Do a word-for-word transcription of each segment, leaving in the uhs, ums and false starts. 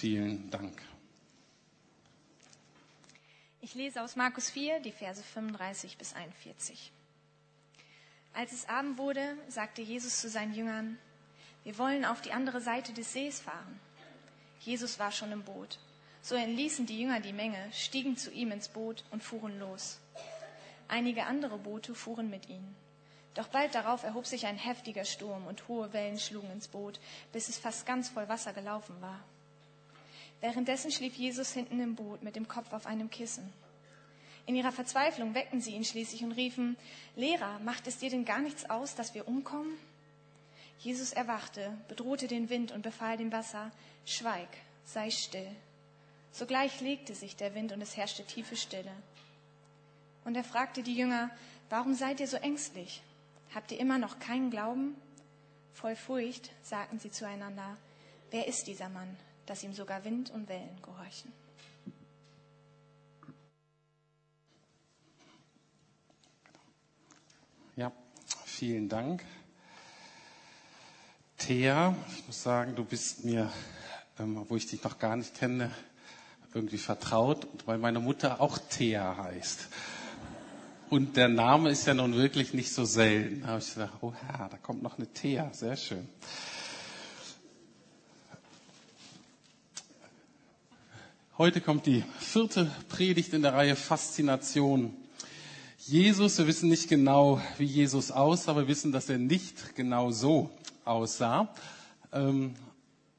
Vielen Dank. Ich lese aus Markus vier, die Verse fünfunddreißig bis einundvierzig. Als es Abend wurde, sagte Jesus zu seinen Jüngern: Wir wollen auf die andere Seite des Sees fahren. Jesus war schon im Boot. So entließen die Jünger die Menge, stiegen zu ihm ins Boot und fuhren los. Einige andere Boote fuhren mit ihnen. Doch bald darauf erhob sich ein heftiger Sturm und hohe Wellen schlugen ins Boot, bis es fast ganz voll Wasser gelaufen war. Währenddessen schlief Jesus hinten im Boot mit dem Kopf auf einem Kissen. In ihrer Verzweiflung weckten sie ihn schließlich und riefen: Lehrer, macht es dir denn gar nichts aus, dass wir umkommen? Jesus erwachte, bedrohte den Wind und befahl dem Wasser: Schweig, sei still. Sogleich legte sich der Wind und es herrschte tiefe Stille. Und er fragte die Jünger: Warum seid ihr so ängstlich? Habt ihr immer noch keinen Glauben? Voll Furcht sagten sie zueinander: Wer ist dieser Mann, dass ihm sogar Wind und Wellen gehorchen? Ja, vielen Dank. Thea, ich muss sagen, du bist mir, ähm, wo ich dich noch gar nicht kenne, irgendwie vertraut, weil meine Mutter auch Thea heißt. Und der Name ist ja nun wirklich nicht so selten. Da habe ich gedacht, oh Herr, da kommt noch eine Thea, sehr schön. Heute kommt die vierte Predigt in der Reihe Faszination. Jesus, wir wissen nicht genau, wie Jesus aussah, aber wir wissen, dass er nicht genau so aussah.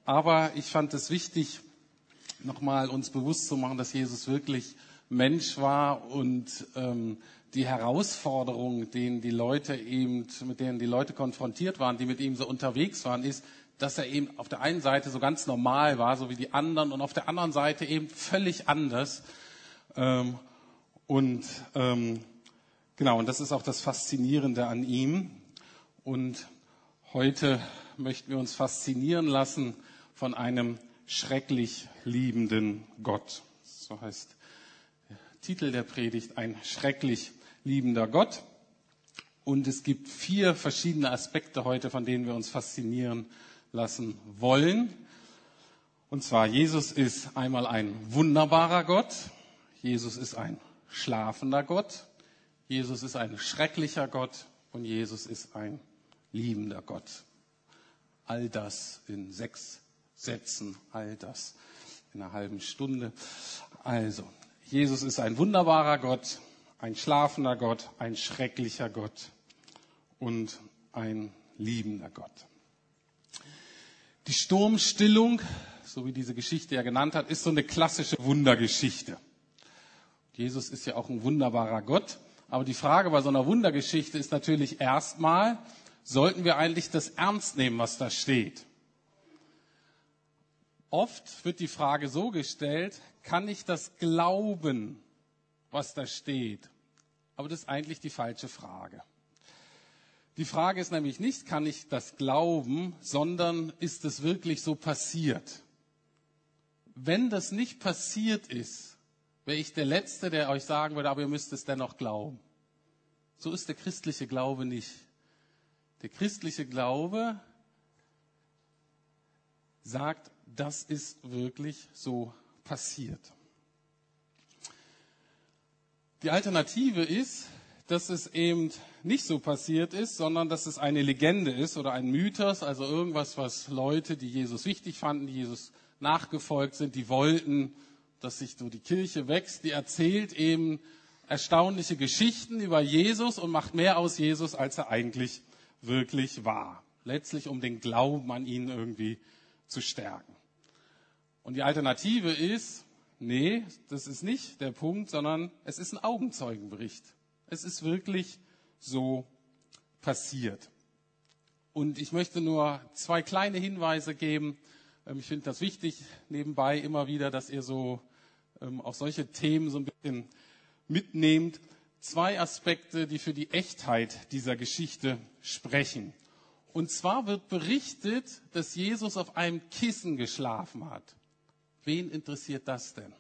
Aber ich fand es wichtig, nochmal uns bewusst zu machen, dass Jesus wirklich Mensch war und ähm, die Herausforderung, denen die Leute eben, mit denen die Leute konfrontiert waren, die mit ihm so unterwegs waren, ist, dass er eben auf der einen Seite so ganz normal war, so wie die anderen, und auf der anderen Seite eben völlig anders. Ähm, und ähm, genau, und das ist auch das Faszinierende an ihm. Und heute möchten wir uns faszinieren lassen von einem schrecklich liebenden Gott. So heißt der Titel der Predigt, ein schrecklich liebender Gott. Und es gibt vier verschiedene Aspekte heute, von denen wir uns faszinieren lassen wollen. Und zwar, Jesus ist einmal ein wunderbarer Gott, Jesus ist ein schlafender Gott, Jesus ist ein schrecklicher Gott und Jesus ist ein liebender Gott. All das in sechs Sätzen, all das in einer halben Stunde. Also, Jesus ist ein wunderbarer Gott, ein schlafender Gott, ein schrecklicher Gott und ein liebender Gott. Die Sturmstillung, so wie diese Geschichte ja genannt hat, ist so eine klassische Wundergeschichte. Jesus ist ja auch ein wunderbarer Gott, aber die Frage bei so einer Wundergeschichte ist natürlich erstmal, sollten wir eigentlich das ernst nehmen, was da steht? Oft wird die Frage so gestellt: Kann ich das glauben, was da steht? Aber das ist eigentlich die falsche Frage. Die Frage ist nämlich nicht, kann ich das glauben, sondern ist es wirklich so passiert? Wenn das nicht passiert ist, wäre ich der Letzte, der euch sagen würde, aber ihr müsst es dennoch glauben. So ist der christliche Glaube nicht. Der christliche Glaube sagt, das ist wirklich so passiert. Die Alternative ist, dass es eben nicht so passiert ist, sondern dass es eine Legende ist oder ein Mythos, also irgendwas, was Leute, die Jesus wichtig fanden, die Jesus nachgefolgt sind, die wollten, dass sich so die Kirche wächst, die erzählt eben erstaunliche Geschichten über Jesus und macht mehr aus Jesus, als er eigentlich wirklich war. Letztlich, um den Glauben an ihn irgendwie zu stärken. Und die Alternative ist, nee, das ist nicht der Punkt, sondern es ist ein Augenzeugenbericht. Es ist wirklich so passiert. Und ich möchte nur zwei kleine Hinweise geben. Ich finde das wichtig nebenbei immer wieder, dass ihr so auch solche Themen so ein bisschen mitnehmt. Zwei Aspekte, die für die Echtheit dieser Geschichte sprechen. Und zwar wird berichtet, dass Jesus auf einem Kissen geschlafen hat. Wen interessiert das denn?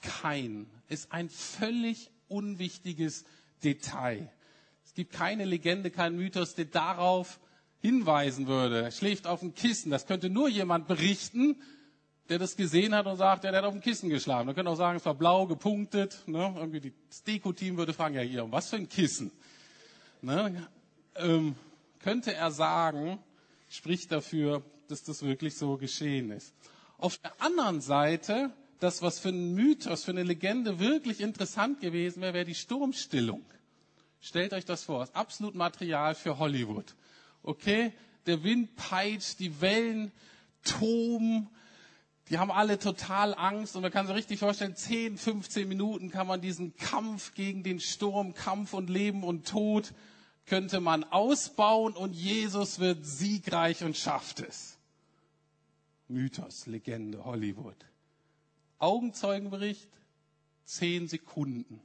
Kein. Ist ein völlig unwichtiges Detail. Es gibt keine Legende, keinen Mythos, der darauf hinweisen würde. Er schläft auf dem Kissen. Das könnte nur jemand berichten, der das gesehen hat und sagt, ja, der hat auf dem Kissen geschlafen. Man könnte auch sagen, es war blau, gepunktet. Ne? Irgendwie das Deko-Team würde fragen, ja, hier, um was für ein Kissen? Ne? Ähm, könnte er sagen, spricht dafür, dass das wirklich so geschehen ist. Auf der anderen Seite, das, was für ein Mythos, für eine Legende wirklich interessant gewesen wäre, wäre die Sturmstillung. Stellt euch das vor, das ist absolut Material für Hollywood. Okay, der Wind peitscht, die Wellen toben, die haben alle total Angst und man kann sich richtig vorstellen, zehn, fünfzehn Minuten kann man diesen Kampf gegen den Sturm, Kampf und Leben und Tod, könnte man ausbauen und Jesus wird siegreich und schafft es. Mythos, Legende, Hollywood. Augenzeugenbericht, zehn Sekunden.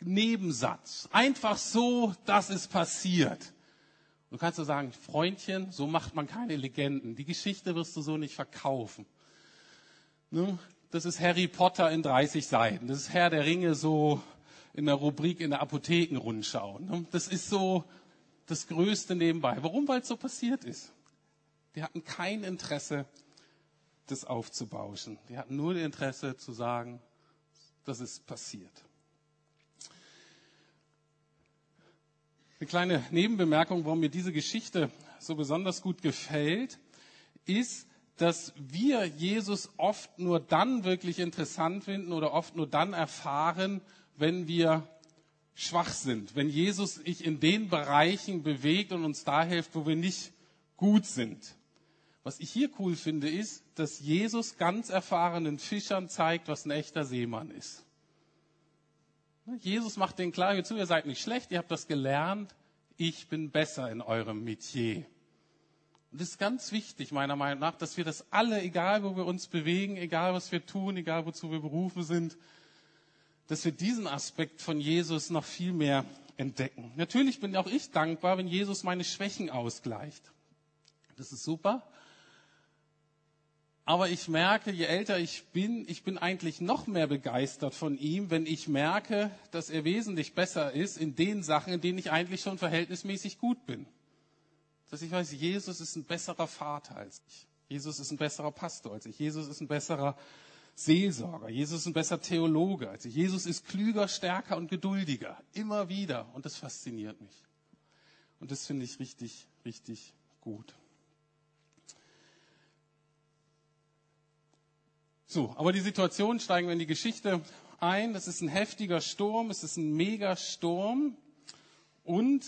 Nebensatz, einfach so, das ist passiert. Du kannst so sagen, Freundchen, so macht man keine Legenden. Die Geschichte wirst du so nicht verkaufen. Das ist Harry Potter in dreißig Seiten. Das ist Herr der Ringe so in der Rubrik in der Apothekenrundschau. Das ist so das Größte nebenbei. Warum? Weil es so passiert ist. Die hatten kein Interesse, das aufzubauschen. Die hatten nur das Interesse zu sagen, das ist passiert. Eine kleine Nebenbemerkung, warum mir diese Geschichte so besonders gut gefällt, ist, dass wir Jesus oft nur dann wirklich interessant finden oder oft nur dann erfahren, wenn wir schwach sind, wenn Jesus sich in den Bereichen bewegt und uns da hilft, wo wir nicht gut sind. Was ich hier cool finde, ist, dass Jesus ganz erfahrenen Fischern zeigt, was ein echter Seemann ist. Jesus macht denen klar, hör zu, ihr seid nicht schlecht, ihr habt das gelernt, ich bin besser in eurem Metier. Und das ist ganz wichtig, meiner Meinung nach, dass wir das alle, egal wo wir uns bewegen, egal was wir tun, egal wozu wir berufen sind, dass wir diesen Aspekt von Jesus noch viel mehr entdecken. Natürlich bin auch ich dankbar, wenn Jesus meine Schwächen ausgleicht. Das ist super. Aber ich merke, je älter ich bin, ich bin eigentlich noch mehr begeistert von ihm, wenn ich merke, dass er wesentlich besser ist in den Sachen, in denen ich eigentlich schon verhältnismäßig gut bin. Dass ich weiß, Jesus ist ein besserer Vater als ich. Jesus ist ein besserer Pastor als ich. Jesus ist ein besserer Seelsorger. Jesus ist ein besserer Theologe als ich. Jesus ist klüger, stärker und geduldiger. Immer wieder. Und das fasziniert mich. Und das finde ich richtig, richtig gut. So, aber die Situation, steigen wir in die Geschichte ein. Das ist ein heftiger Sturm, es ist ein Megasturm. Und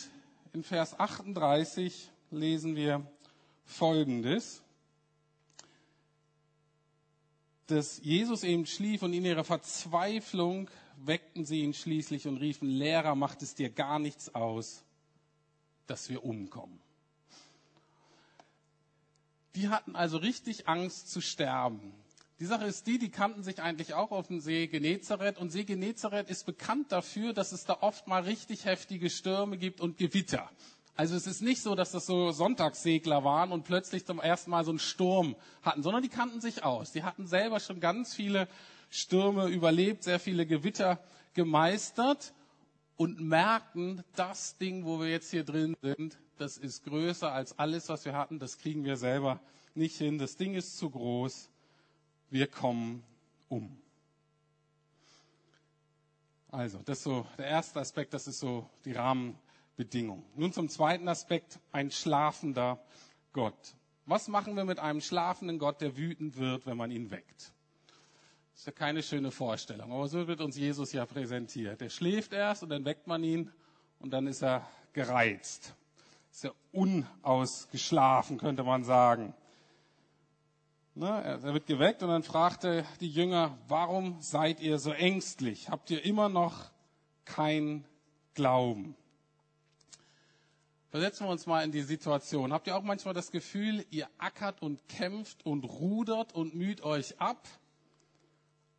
in Vers achtunddreißig lesen wir Folgendes. Dass Jesus eben schlief und in ihrer Verzweiflung weckten sie ihn schließlich und riefen, Lehrer, macht es dir gar nichts aus, dass wir umkommen. Die hatten also richtig Angst zu sterben. Die Sache ist die, die kannten sich eigentlich auch auf dem See Genezareth. Und See Genezareth ist bekannt dafür, dass es da oft mal richtig heftige Stürme gibt und Gewitter. Also es ist nicht so, dass das so Sonntagssegler waren und plötzlich zum ersten Mal so einen Sturm hatten, sondern die kannten sich aus. Die hatten selber schon ganz viele Stürme überlebt, sehr viele Gewitter gemeistert und merkten, das Ding, wo wir jetzt hier drin sind, das ist größer als alles, was wir hatten. Das kriegen wir selber nicht hin. Das Ding ist zu groß. Wir kommen um. Also, das ist so der erste Aspekt, das ist so die Rahmenbedingung. Nun zum zweiten Aspekt, ein schlafender Gott. Was machen wir mit einem schlafenden Gott, der wütend wird, wenn man ihn weckt? Das ist ja keine schöne Vorstellung, aber so wird uns Jesus ja präsentiert. Er schläft erst und dann weckt man ihn und dann ist er gereizt. Ist ja unausgeschlafen, könnte man sagen. Er wird geweckt und dann fragte die Jünger, warum seid ihr so ängstlich? Habt ihr immer noch keinen Glauben? Versetzen wir uns mal in die Situation. Habt ihr auch manchmal das Gefühl, ihr ackert und kämpft und rudert und müht euch ab,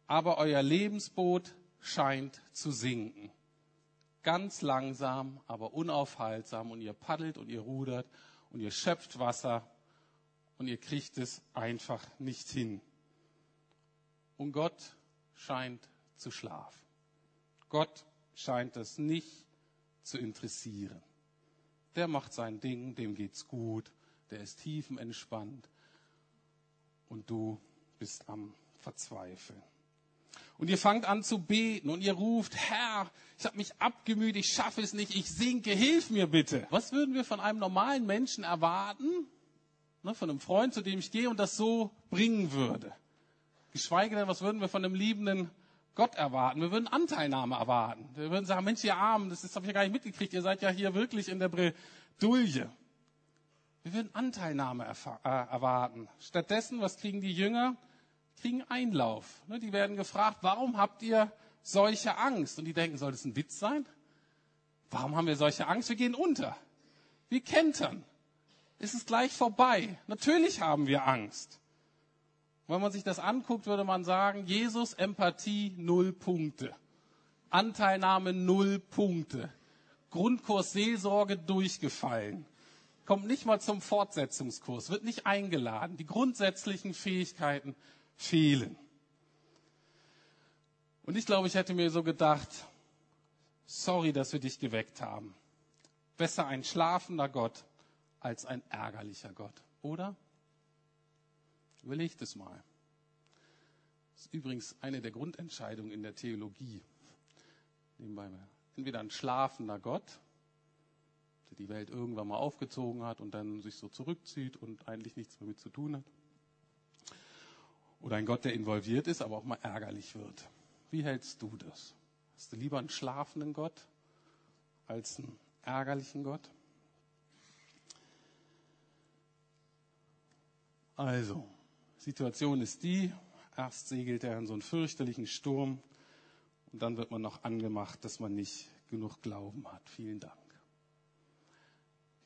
aber euer Lebensboot scheint zu sinken. Ganz langsam, aber unaufhaltsam und ihr paddelt und ihr rudert und ihr schöpft Wasser. Und ihr kriegt es einfach nicht hin. Und Gott scheint zu schlafen. Gott scheint das nicht zu interessieren. Der macht sein Ding, dem geht's gut, der ist tiefenentspannt. Und du bist am Verzweifeln. Und ihr fangt an zu beten und ihr ruft, Herr, ich habe mich abgemüht, ich schaffe es nicht, ich sinke, hilf mir bitte. Was würden wir von einem normalen Menschen erwarten, ne, von einem Freund, zu dem ich gehe und das so bringen würde? Geschweige denn, was würden wir von einem liebenden Gott erwarten? Wir würden Anteilnahme erwarten. Wir würden sagen, Mensch, ihr Armen, das, das habe ich ja gar nicht mitgekriegt, ihr seid ja hier wirklich in der Bredouille. Wir würden Anteilnahme erf- äh, erwarten. Stattdessen, was kriegen die Jünger? Kriegen Einlauf. Die werden gefragt, warum habt ihr solche Angst? Und die denken, soll das ein Witz sein? Warum haben wir solche Angst? Wir gehen unter. Wir kentern. Es ist gleich vorbei. Natürlich haben wir Angst. Und wenn man sich das anguckt, würde man sagen, Jesus, Empathie, null Punkte. Anteilnahme, null Punkte. Grundkurs Seelsorge durchgefallen. Kommt nicht mal zum Fortsetzungskurs, wird nicht eingeladen. Die grundsätzlichen Fähigkeiten fehlen. Und ich glaube, ich hätte mir so gedacht, sorry, dass wir dich geweckt haben. Besser ein schlafender Gott als ein ärgerlicher Gott, oder? Überlegt es mal. Das ist übrigens eine der Grundentscheidungen in der Theologie. Nebenbei, entweder ein schlafender Gott, der die Welt irgendwann mal aufgezogen hat und dann sich so zurückzieht und eigentlich nichts mehr mit zu tun hat. Oder ein Gott, der involviert ist, aber auch mal ärgerlich wird. Wie hältst du das? Hast du lieber einen schlafenden Gott als einen ärgerlichen Gott? Also, Situation ist die, erst segelt er in so einen fürchterlichen Sturm und dann wird man noch angemacht, dass man nicht genug Glauben hat. Vielen Dank.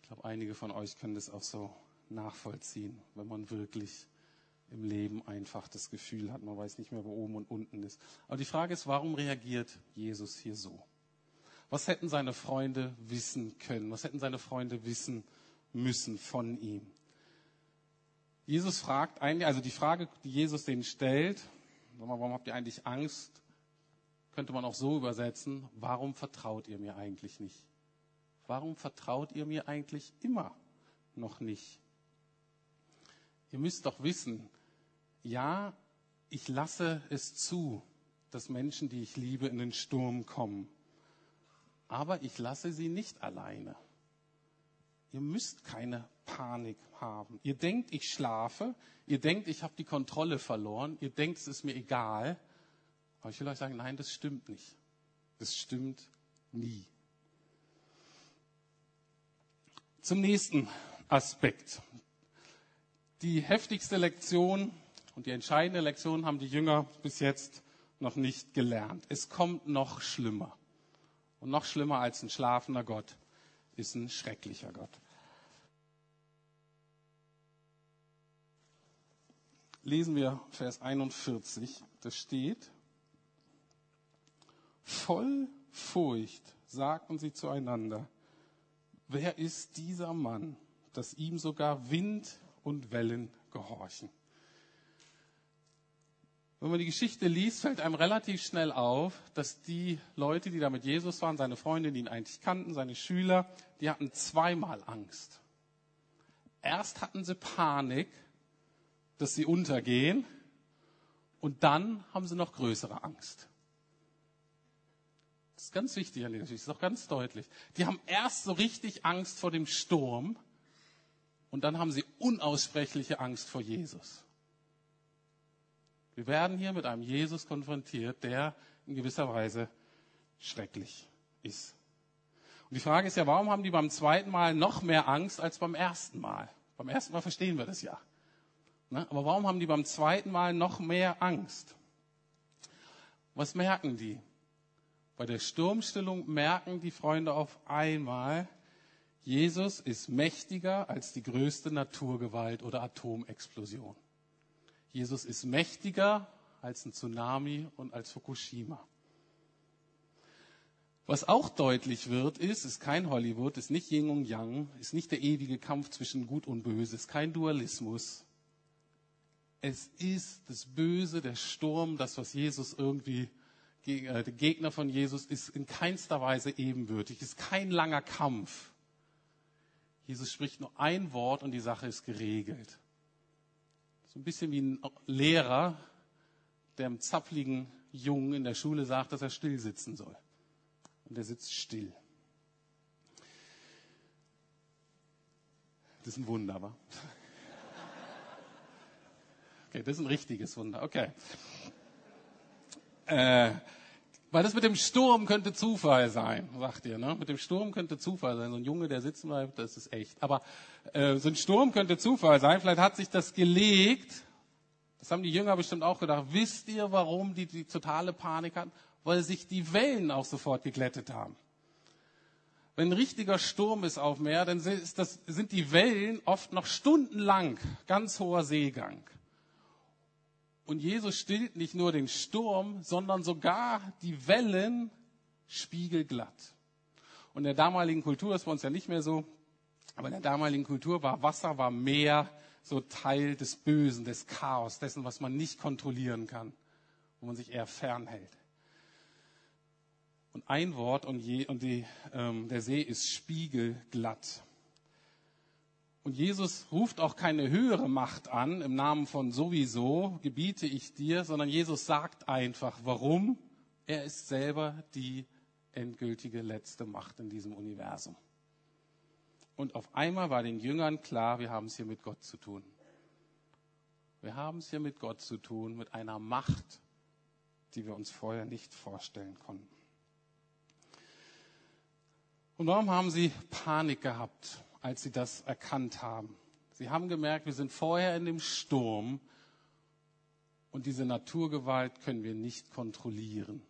Ich glaube, einige von euch können das auch so nachvollziehen, wenn man wirklich im Leben einfach das Gefühl hat, man weiß nicht mehr, wo oben und unten ist. Aber die Frage ist, warum reagiert Jesus hier so? Was hätten seine Freunde wissen können? Was hätten seine Freunde wissen müssen von ihm? Jesus fragt eigentlich, also die Frage, die Jesus denen stellt, sag mal, warum habt ihr eigentlich Angst? Könnte man auch so übersetzen, warum vertraut ihr mir eigentlich nicht? Warum vertraut ihr mir eigentlich immer noch nicht? Ihr müsst doch wissen, ja, ich lasse es zu, dass Menschen, die ich liebe, in den Sturm kommen. Aber ich lasse sie nicht alleine. Ihr müsst keine Panik haben. Ihr denkt, ich schlafe. Ihr denkt, ich habe die Kontrolle verloren. Ihr denkt, es ist mir egal. Aber ich will euch sagen, nein, das stimmt nicht. Das stimmt nie. Zum nächsten Aspekt. Die heftigste Lektion und die entscheidende Lektion haben die Jünger bis jetzt noch nicht gelernt. Es kommt noch schlimmer. Und noch schlimmer als ein schlafender Gott ist ein schrecklicher Gott. Lesen wir Vers einundvierzig. Da steht, voll Furcht sagten sie zueinander, wer ist dieser Mann, dass ihm sogar Wind und Wellen gehorchen. Wenn man die Geschichte liest, fällt einem relativ schnell auf, dass die Leute, die da mit Jesus waren, seine Freunde, die ihn eigentlich kannten, seine Schüler, die hatten zweimal Angst. Erst hatten sie Panik, dass sie untergehen, und dann haben sie noch größere Angst. Das ist ganz wichtig an der Geschichte, das ist auch ganz deutlich. Die haben erst so richtig Angst vor dem Sturm, und dann haben sie unaussprechliche Angst vor Jesus. Wir werden hier mit einem Jesus konfrontiert, der in gewisser Weise schrecklich ist. Und die Frage ist ja, warum haben die beim zweiten Mal noch mehr Angst als beim ersten Mal? Beim ersten Mal verstehen wir das ja. Ne? Aber warum haben die beim zweiten Mal noch mehr Angst? Was merken die? Bei der Sturmstillung merken die Freunde auf einmal, Jesus ist mächtiger als die größte Naturgewalt oder Atomexplosion. Jesus ist mächtiger als ein Tsunami und als Fukushima. Was auch deutlich wird, ist, ist kein Hollywood, ist nicht Yin und Yang, ist nicht der ewige Kampf zwischen Gut und Böse, ist kein Dualismus. Es ist das Böse, der Sturm, das, was Jesus irgendwie, der Gegner von Jesus, ist in keinster Weise ebenbürtig, ist kein langer Kampf. Jesus spricht nur ein Wort und die Sache ist geregelt. so ein bisschen wie ein Lehrer, der einem zappligen Jungen in der Schule sagt, dass er still sitzen soll. Und der sitzt still. Das ist ein Wunder, wa? Okay, das ist ein richtiges Wunder, okay. Äh, weil das mit dem Sturm könnte Zufall sein, sagt ihr, ne? Mit dem Sturm könnte Zufall sein. So ein Junge, der sitzen bleibt, das ist echt. Aber äh, so ein Sturm könnte Zufall sein. Vielleicht hat sich das gelegt. Das haben die Jünger bestimmt auch gedacht. Wisst ihr, warum die, die totale Panik hatten? Weil sich die Wellen auch sofort geglättet haben. Wenn ein richtiger Sturm ist auf Meer, dann ist das, sind die Wellen oft noch stundenlang ganz hoher Seegang. Und Jesus stillt nicht nur den Sturm, sondern sogar die Wellen spiegelglatt. Und in der damaligen Kultur, ist bei uns ja nicht mehr so, aber in der damaligen Kultur war Wasser, war Meer so Teil des Bösen, des Chaos, dessen, was man nicht kontrollieren kann, wo man sich eher fernhält. Und ein Wort und, je, und die, ähm, der See ist spiegelglatt. Und Jesus ruft auch keine höhere Macht an, im Namen von sowieso, gebiete ich dir, sondern Jesus sagt einfach, warum? Er ist selber die endgültige letzte Macht in diesem Universum. Und auf einmal war den Jüngern klar, wir haben es hier mit Gott zu tun. Wir haben es hier mit Gott zu tun, mit einer Macht, die wir uns vorher nicht vorstellen konnten. Und warum haben sie Panik gehabt, als sie das erkannt haben? Sie haben gemerkt, wir sind vorher in dem Sturm und diese Naturgewalt können wir nicht kontrollieren.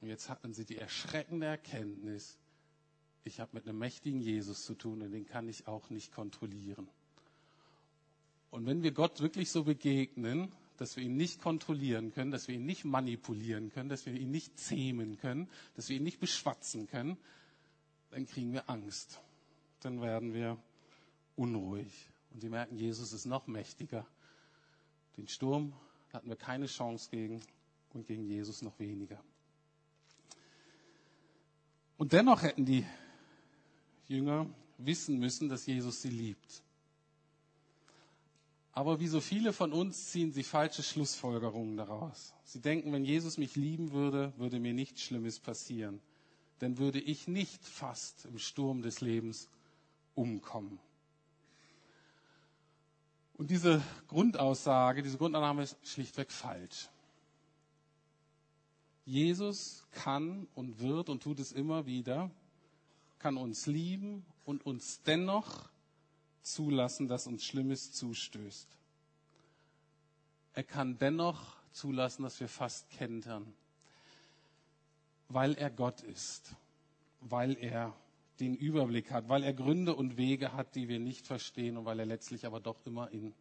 Und jetzt hatten sie die erschreckende Erkenntnis, ich habe mit einem mächtigen Jesus zu tun und den kann ich auch nicht kontrollieren. Und wenn wir Gott wirklich so begegnen, dass wir ihn nicht kontrollieren können, dass wir ihn nicht manipulieren können, dass wir ihn nicht zähmen können, dass wir ihn nicht beschwatzen können, dann kriegen wir Angst. Dann werden wir unruhig. Und sie merken, Jesus ist noch mächtiger. Den Sturm hatten wir keine Chance gegen und gegen Jesus noch weniger. Und dennoch hätten die Jünger wissen müssen, dass Jesus sie liebt. Aber wie so viele von uns ziehen sie falsche Schlussfolgerungen daraus. Sie denken, wenn Jesus mich lieben würde, würde mir nichts Schlimmes passieren. Dann würde ich nicht fast im Sturm des Lebens umkommen. Und diese Grundaussage, diese Grundannahme ist schlichtweg falsch. Jesus kann und wird und tut es immer wieder, kann uns lieben und uns dennoch zulassen, dass uns Schlimmes zustößt. Er kann dennoch zulassen, dass wir fast kentern, weil er Gott ist, weil er den Überblick hat, weil er Gründe und Wege hat, die wir nicht verstehen und weil er letztlich aber doch immer in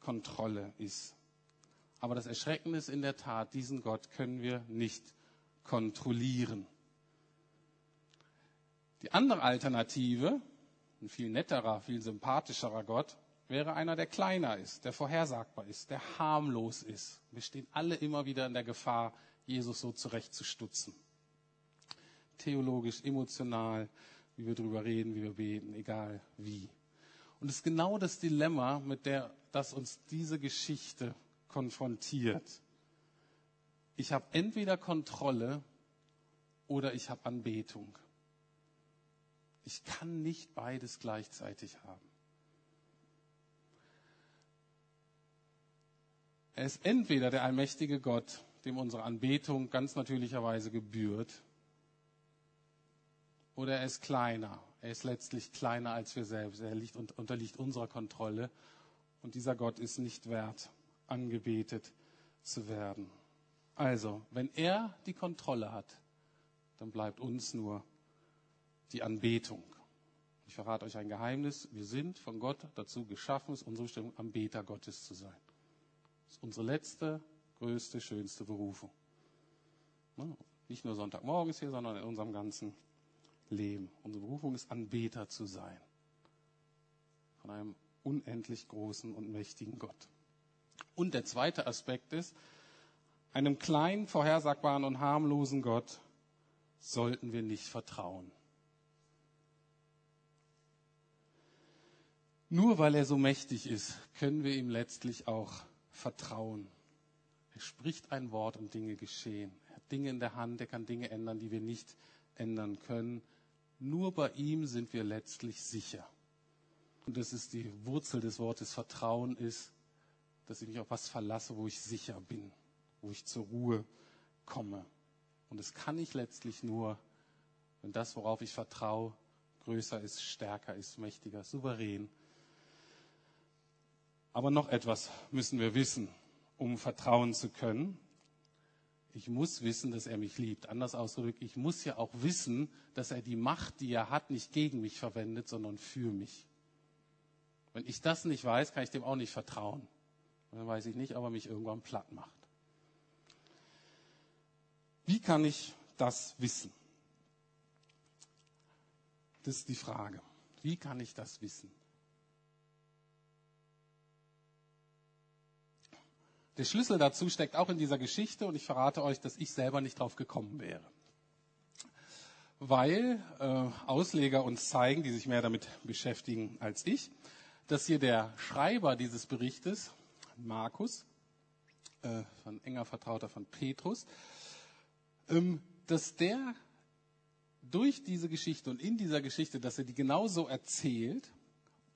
Kontrolle ist. Aber das Erschreckende ist in der Tat, diesen Gott können wir nicht kontrollieren. Die andere Alternative, ein viel netterer, viel sympathischerer Gott, wäre einer, der kleiner ist, der vorhersagbar ist, der harmlos ist. Wir stehen alle immer wieder in der Gefahr, Jesus so zurechtzustutzen. Theologisch, emotional, wie wir drüber reden, wie wir beten, egal wie. Und es ist genau das Dilemma, mit der, das uns diese Geschichte konfrontiert. Ich habe entweder Kontrolle oder ich habe Anbetung. Ich kann nicht beides gleichzeitig haben. Er ist entweder der allmächtige Gott, dem unsere Anbetung ganz natürlicherweise gebührt, oder er ist kleiner. Er ist letztlich kleiner als wir selbst. Er liegt und unterliegt unserer Kontrolle. Und dieser Gott ist nicht wert, angebetet zu werden. Also, wenn er die Kontrolle hat, dann bleibt uns nur die Anbetung. Ich verrate euch ein Geheimnis. Wir sind von Gott dazu geschaffen, es ist unsere Bestimmung, Anbeter Gottes zu sein. Das ist unsere letzte, größte, schönste Berufung. Nicht nur Sonntagmorgens hier, sondern in unserem ganzen Leben. Unsere Berufung ist, Anbeter zu sein. Von einem unendlich großen und mächtigen Gott. Und der zweite Aspekt ist, einem kleinen, vorhersagbaren und harmlosen Gott sollten wir nicht vertrauen. Nur weil er so mächtig ist, können wir ihm letztlich auch vertrauen. Er spricht ein Wort und Dinge geschehen. Er hat Dinge in der Hand, er kann Dinge ändern, die wir nicht ändern können. Nur bei ihm sind wir letztlich sicher. Und das ist die Wurzel des Wortes Vertrauen ist, dass ich mich auf was verlasse, wo ich sicher bin, wo ich zur Ruhe komme. Und das kann ich letztlich nur, wenn das, worauf ich vertraue, größer ist, stärker ist, mächtiger, souverän. Aber noch etwas müssen wir wissen, um vertrauen zu können. Ich muss wissen, dass er mich liebt. Anders ausgedrückt, ich muss ja auch wissen, dass er die Macht, die er hat, nicht gegen mich verwendet, sondern für mich. Wenn ich das nicht weiß, kann ich dem auch nicht vertrauen. Und dann weiß ich nicht, ob er mich irgendwann platt macht. Wie kann ich das wissen? Das ist die Frage. Wie kann ich das wissen? Der Schlüssel dazu steckt auch in dieser Geschichte und ich verrate euch, dass ich selber nicht drauf gekommen wäre. Weil äh, Ausleger uns zeigen, die sich mehr damit beschäftigen als ich, dass hier der Schreiber dieses Berichtes, Markus, äh, ein enger Vertrauter von Petrus, ähm, dass der durch diese Geschichte und in dieser Geschichte, dass er die genauso erzählt,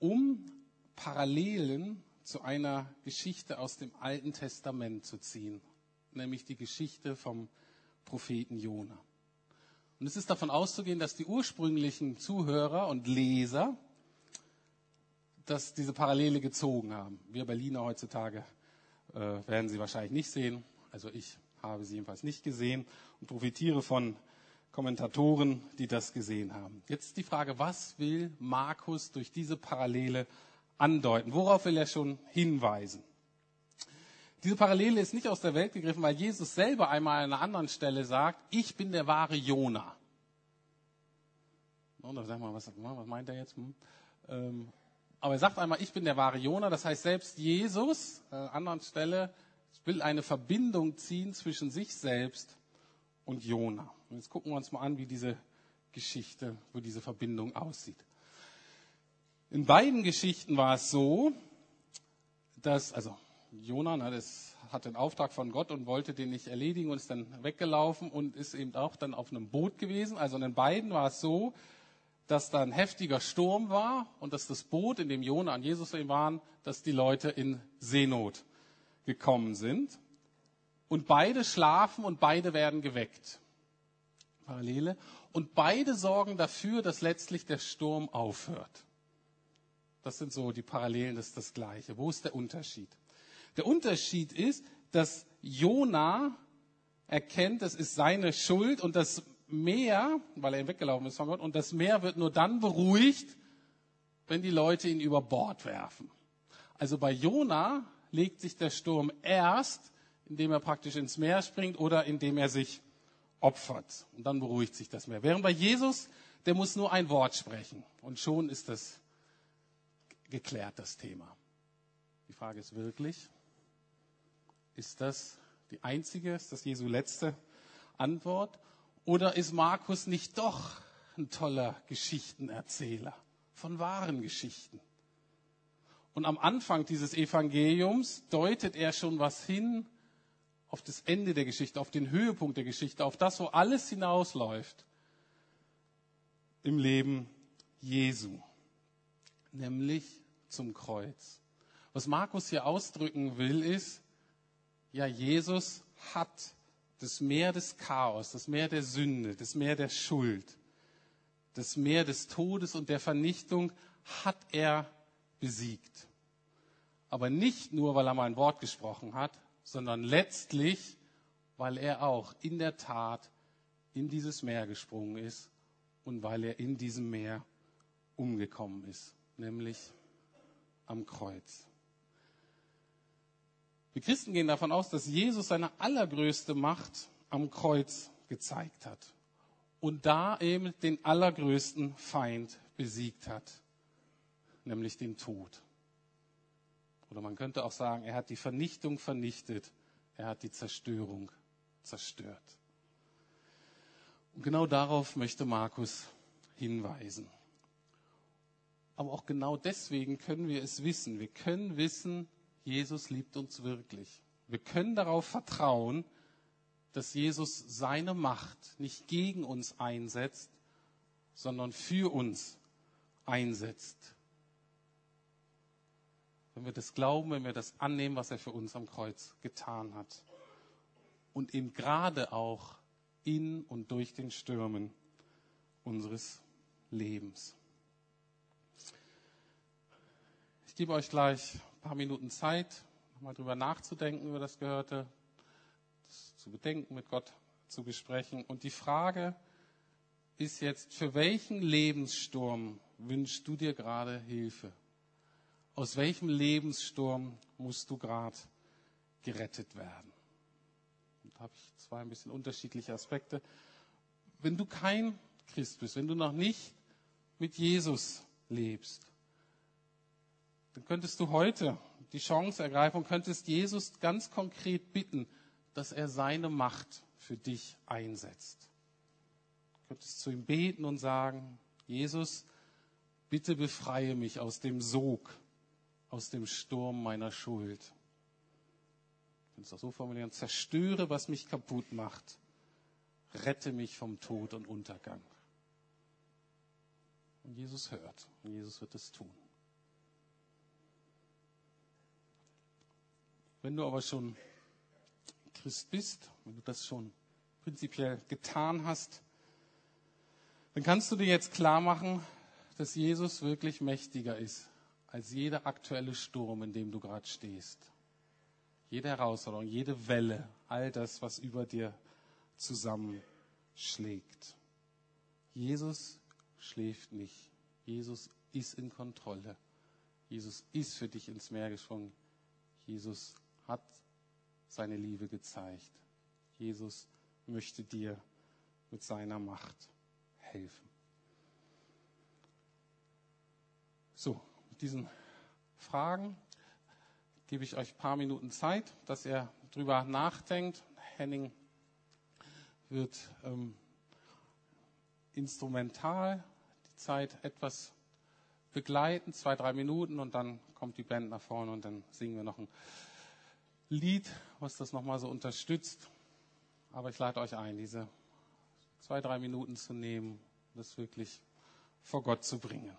um Parallelen zu einer Geschichte aus dem Alten Testament zu ziehen, nämlich die Geschichte vom Propheten Jona. Und es ist davon auszugehen, dass die ursprünglichen Zuhörer und Leser dass diese Parallele gezogen haben. Wir Berliner heutzutage äh, werden sie wahrscheinlich nicht sehen. Also ich habe sie jedenfalls nicht gesehen und profitiere von Kommentatoren, die das gesehen haben. Jetzt die Frage, was will Markus durch diese Parallele andeuten? Worauf will er schon hinweisen? Diese Parallele ist nicht aus der Welt gegriffen, weil Jesus selber einmal an einer anderen Stelle sagt, ich bin der wahre Jona. Und da sagt man, was, was meint er jetzt? Hm. Ähm, aber er sagt einmal, ich bin der wahre Jona. Das heißt, selbst Jesus an einer anderen Stelle will eine Verbindung ziehen zwischen sich selbst und Jona. Und jetzt gucken wir uns mal an, wie diese Geschichte, wie diese Verbindung aussieht. In beiden Geschichten war es so, dass, also Jona, na, das hat den Auftrag von Gott und wollte den nicht erledigen und ist dann weggelaufen und ist eben auch dann auf einem Boot gewesen. Also in beiden war es so, dass da ein heftiger Sturm war und dass das Boot, in dem Jona und Jesus waren, dass die Leute in Seenot gekommen sind. Und beide schlafen und beide werden geweckt. Parallele. Und beide sorgen dafür, dass letztlich der Sturm aufhört. Das sind so die Parallelen, das ist das Gleiche. Wo ist der Unterschied? Der Unterschied ist, dass Jona erkennt, das ist seine Schuld und das Meer, weil er weggelaufen ist von Gott, und das Meer wird nur dann beruhigt, wenn die Leute ihn über Bord werfen. Also bei Jona legt sich der Sturm erst, indem er praktisch ins Meer springt oder indem er sich opfert. Und dann beruhigt sich das Meer. Während bei Jesus, der muss nur ein Wort sprechen. Und schon ist das geklärt, das Thema. Die Frage ist wirklich, ist das die einzige, ist das Jesu letzte Antwort? Oder ist Markus nicht doch ein toller Geschichtenerzähler von wahren Geschichten? Und am Anfang dieses Evangeliums deutet er schon was hin, auf das Ende der Geschichte, auf den Höhepunkt der Geschichte, auf das, wo alles hinausläuft im Leben Jesu, nämlich zum Kreuz. Was Markus hier ausdrücken will, ist, ja, Jesus hat das Meer des Chaos, das Meer der Sünde, das Meer der Schuld, das Meer des Todes und der Vernichtung hat er besiegt. Aber nicht nur, weil er mal ein Wort gesprochen hat, sondern letztlich, weil er auch in der Tat in dieses Meer gesprungen ist und weil er in diesem Meer umgekommen ist, nämlich am Kreuz. Wir Christen gehen davon aus, dass Jesus seine allergrößte Macht am Kreuz gezeigt hat und da eben den allergrößten Feind besiegt hat, nämlich den Tod. Oder man könnte auch sagen, er hat die Vernichtung vernichtet, er hat die Zerstörung zerstört. Und genau darauf möchte Markus hinweisen. Aber auch genau deswegen können wir es wissen. Wir können wissen, Jesus liebt uns wirklich. Wir können darauf vertrauen, dass Jesus seine Macht nicht gegen uns einsetzt, sondern für uns einsetzt. Wenn wir das glauben, wenn wir das annehmen, was er für uns am Kreuz getan hat. Und eben gerade auch in und durch den Stürmen unseres Lebens. Ich gebe euch gleich ein paar Minuten Zeit, nochmal drüber nachzudenken über das Gehörte, das zu bedenken, mit Gott zu besprechen. Und die Frage ist jetzt, für welchen Lebenssturm wünschst du dir gerade Hilfe? Aus welchem Lebenssturm musst du gerade gerettet werden? Da habe ich zwei ein bisschen unterschiedliche Aspekte. Wenn du kein Christ bist, wenn du noch nicht mit Jesus lebst, dann könntest du heute die Chance ergreifen und könntest Jesus ganz konkret bitten, dass er seine Macht für dich einsetzt. Du könntest zu ihm beten und sagen, Jesus, bitte befreie mich aus dem Sog, aus dem Sturm meiner Schuld. Ich kann es auch so formulieren, zerstöre, was mich kaputt macht. Rette mich vom Tod und Untergang. Und Jesus hört. Und Jesus wird es tun. Wenn du aber schon Christ bist, wenn du das schon prinzipiell getan hast, dann kannst du dir jetzt klar machen, dass Jesus wirklich mächtiger ist als jeder aktuelle Sturm, in dem du gerade stehst. Jede Herausforderung, jede Welle, all das, was über dir zusammenschlägt. Jesus schläft nicht. Jesus ist in Kontrolle. Jesus ist für dich ins Meer gesprungen. Jesus hat seine Liebe gezeigt. Jesus möchte dir mit seiner Macht helfen. So. Diesen Fragen gebe ich euch ein paar Minuten Zeit, dass ihr drüber nachdenkt. Henning wird ähm, instrumental die Zeit etwas begleiten, zwei, drei Minuten, und dann kommt die Band nach vorne und dann singen wir noch ein Lied, was das nochmal so unterstützt. Aber ich lade euch ein, diese zwei, drei Minuten zu nehmen, das wirklich vor Gott zu bringen.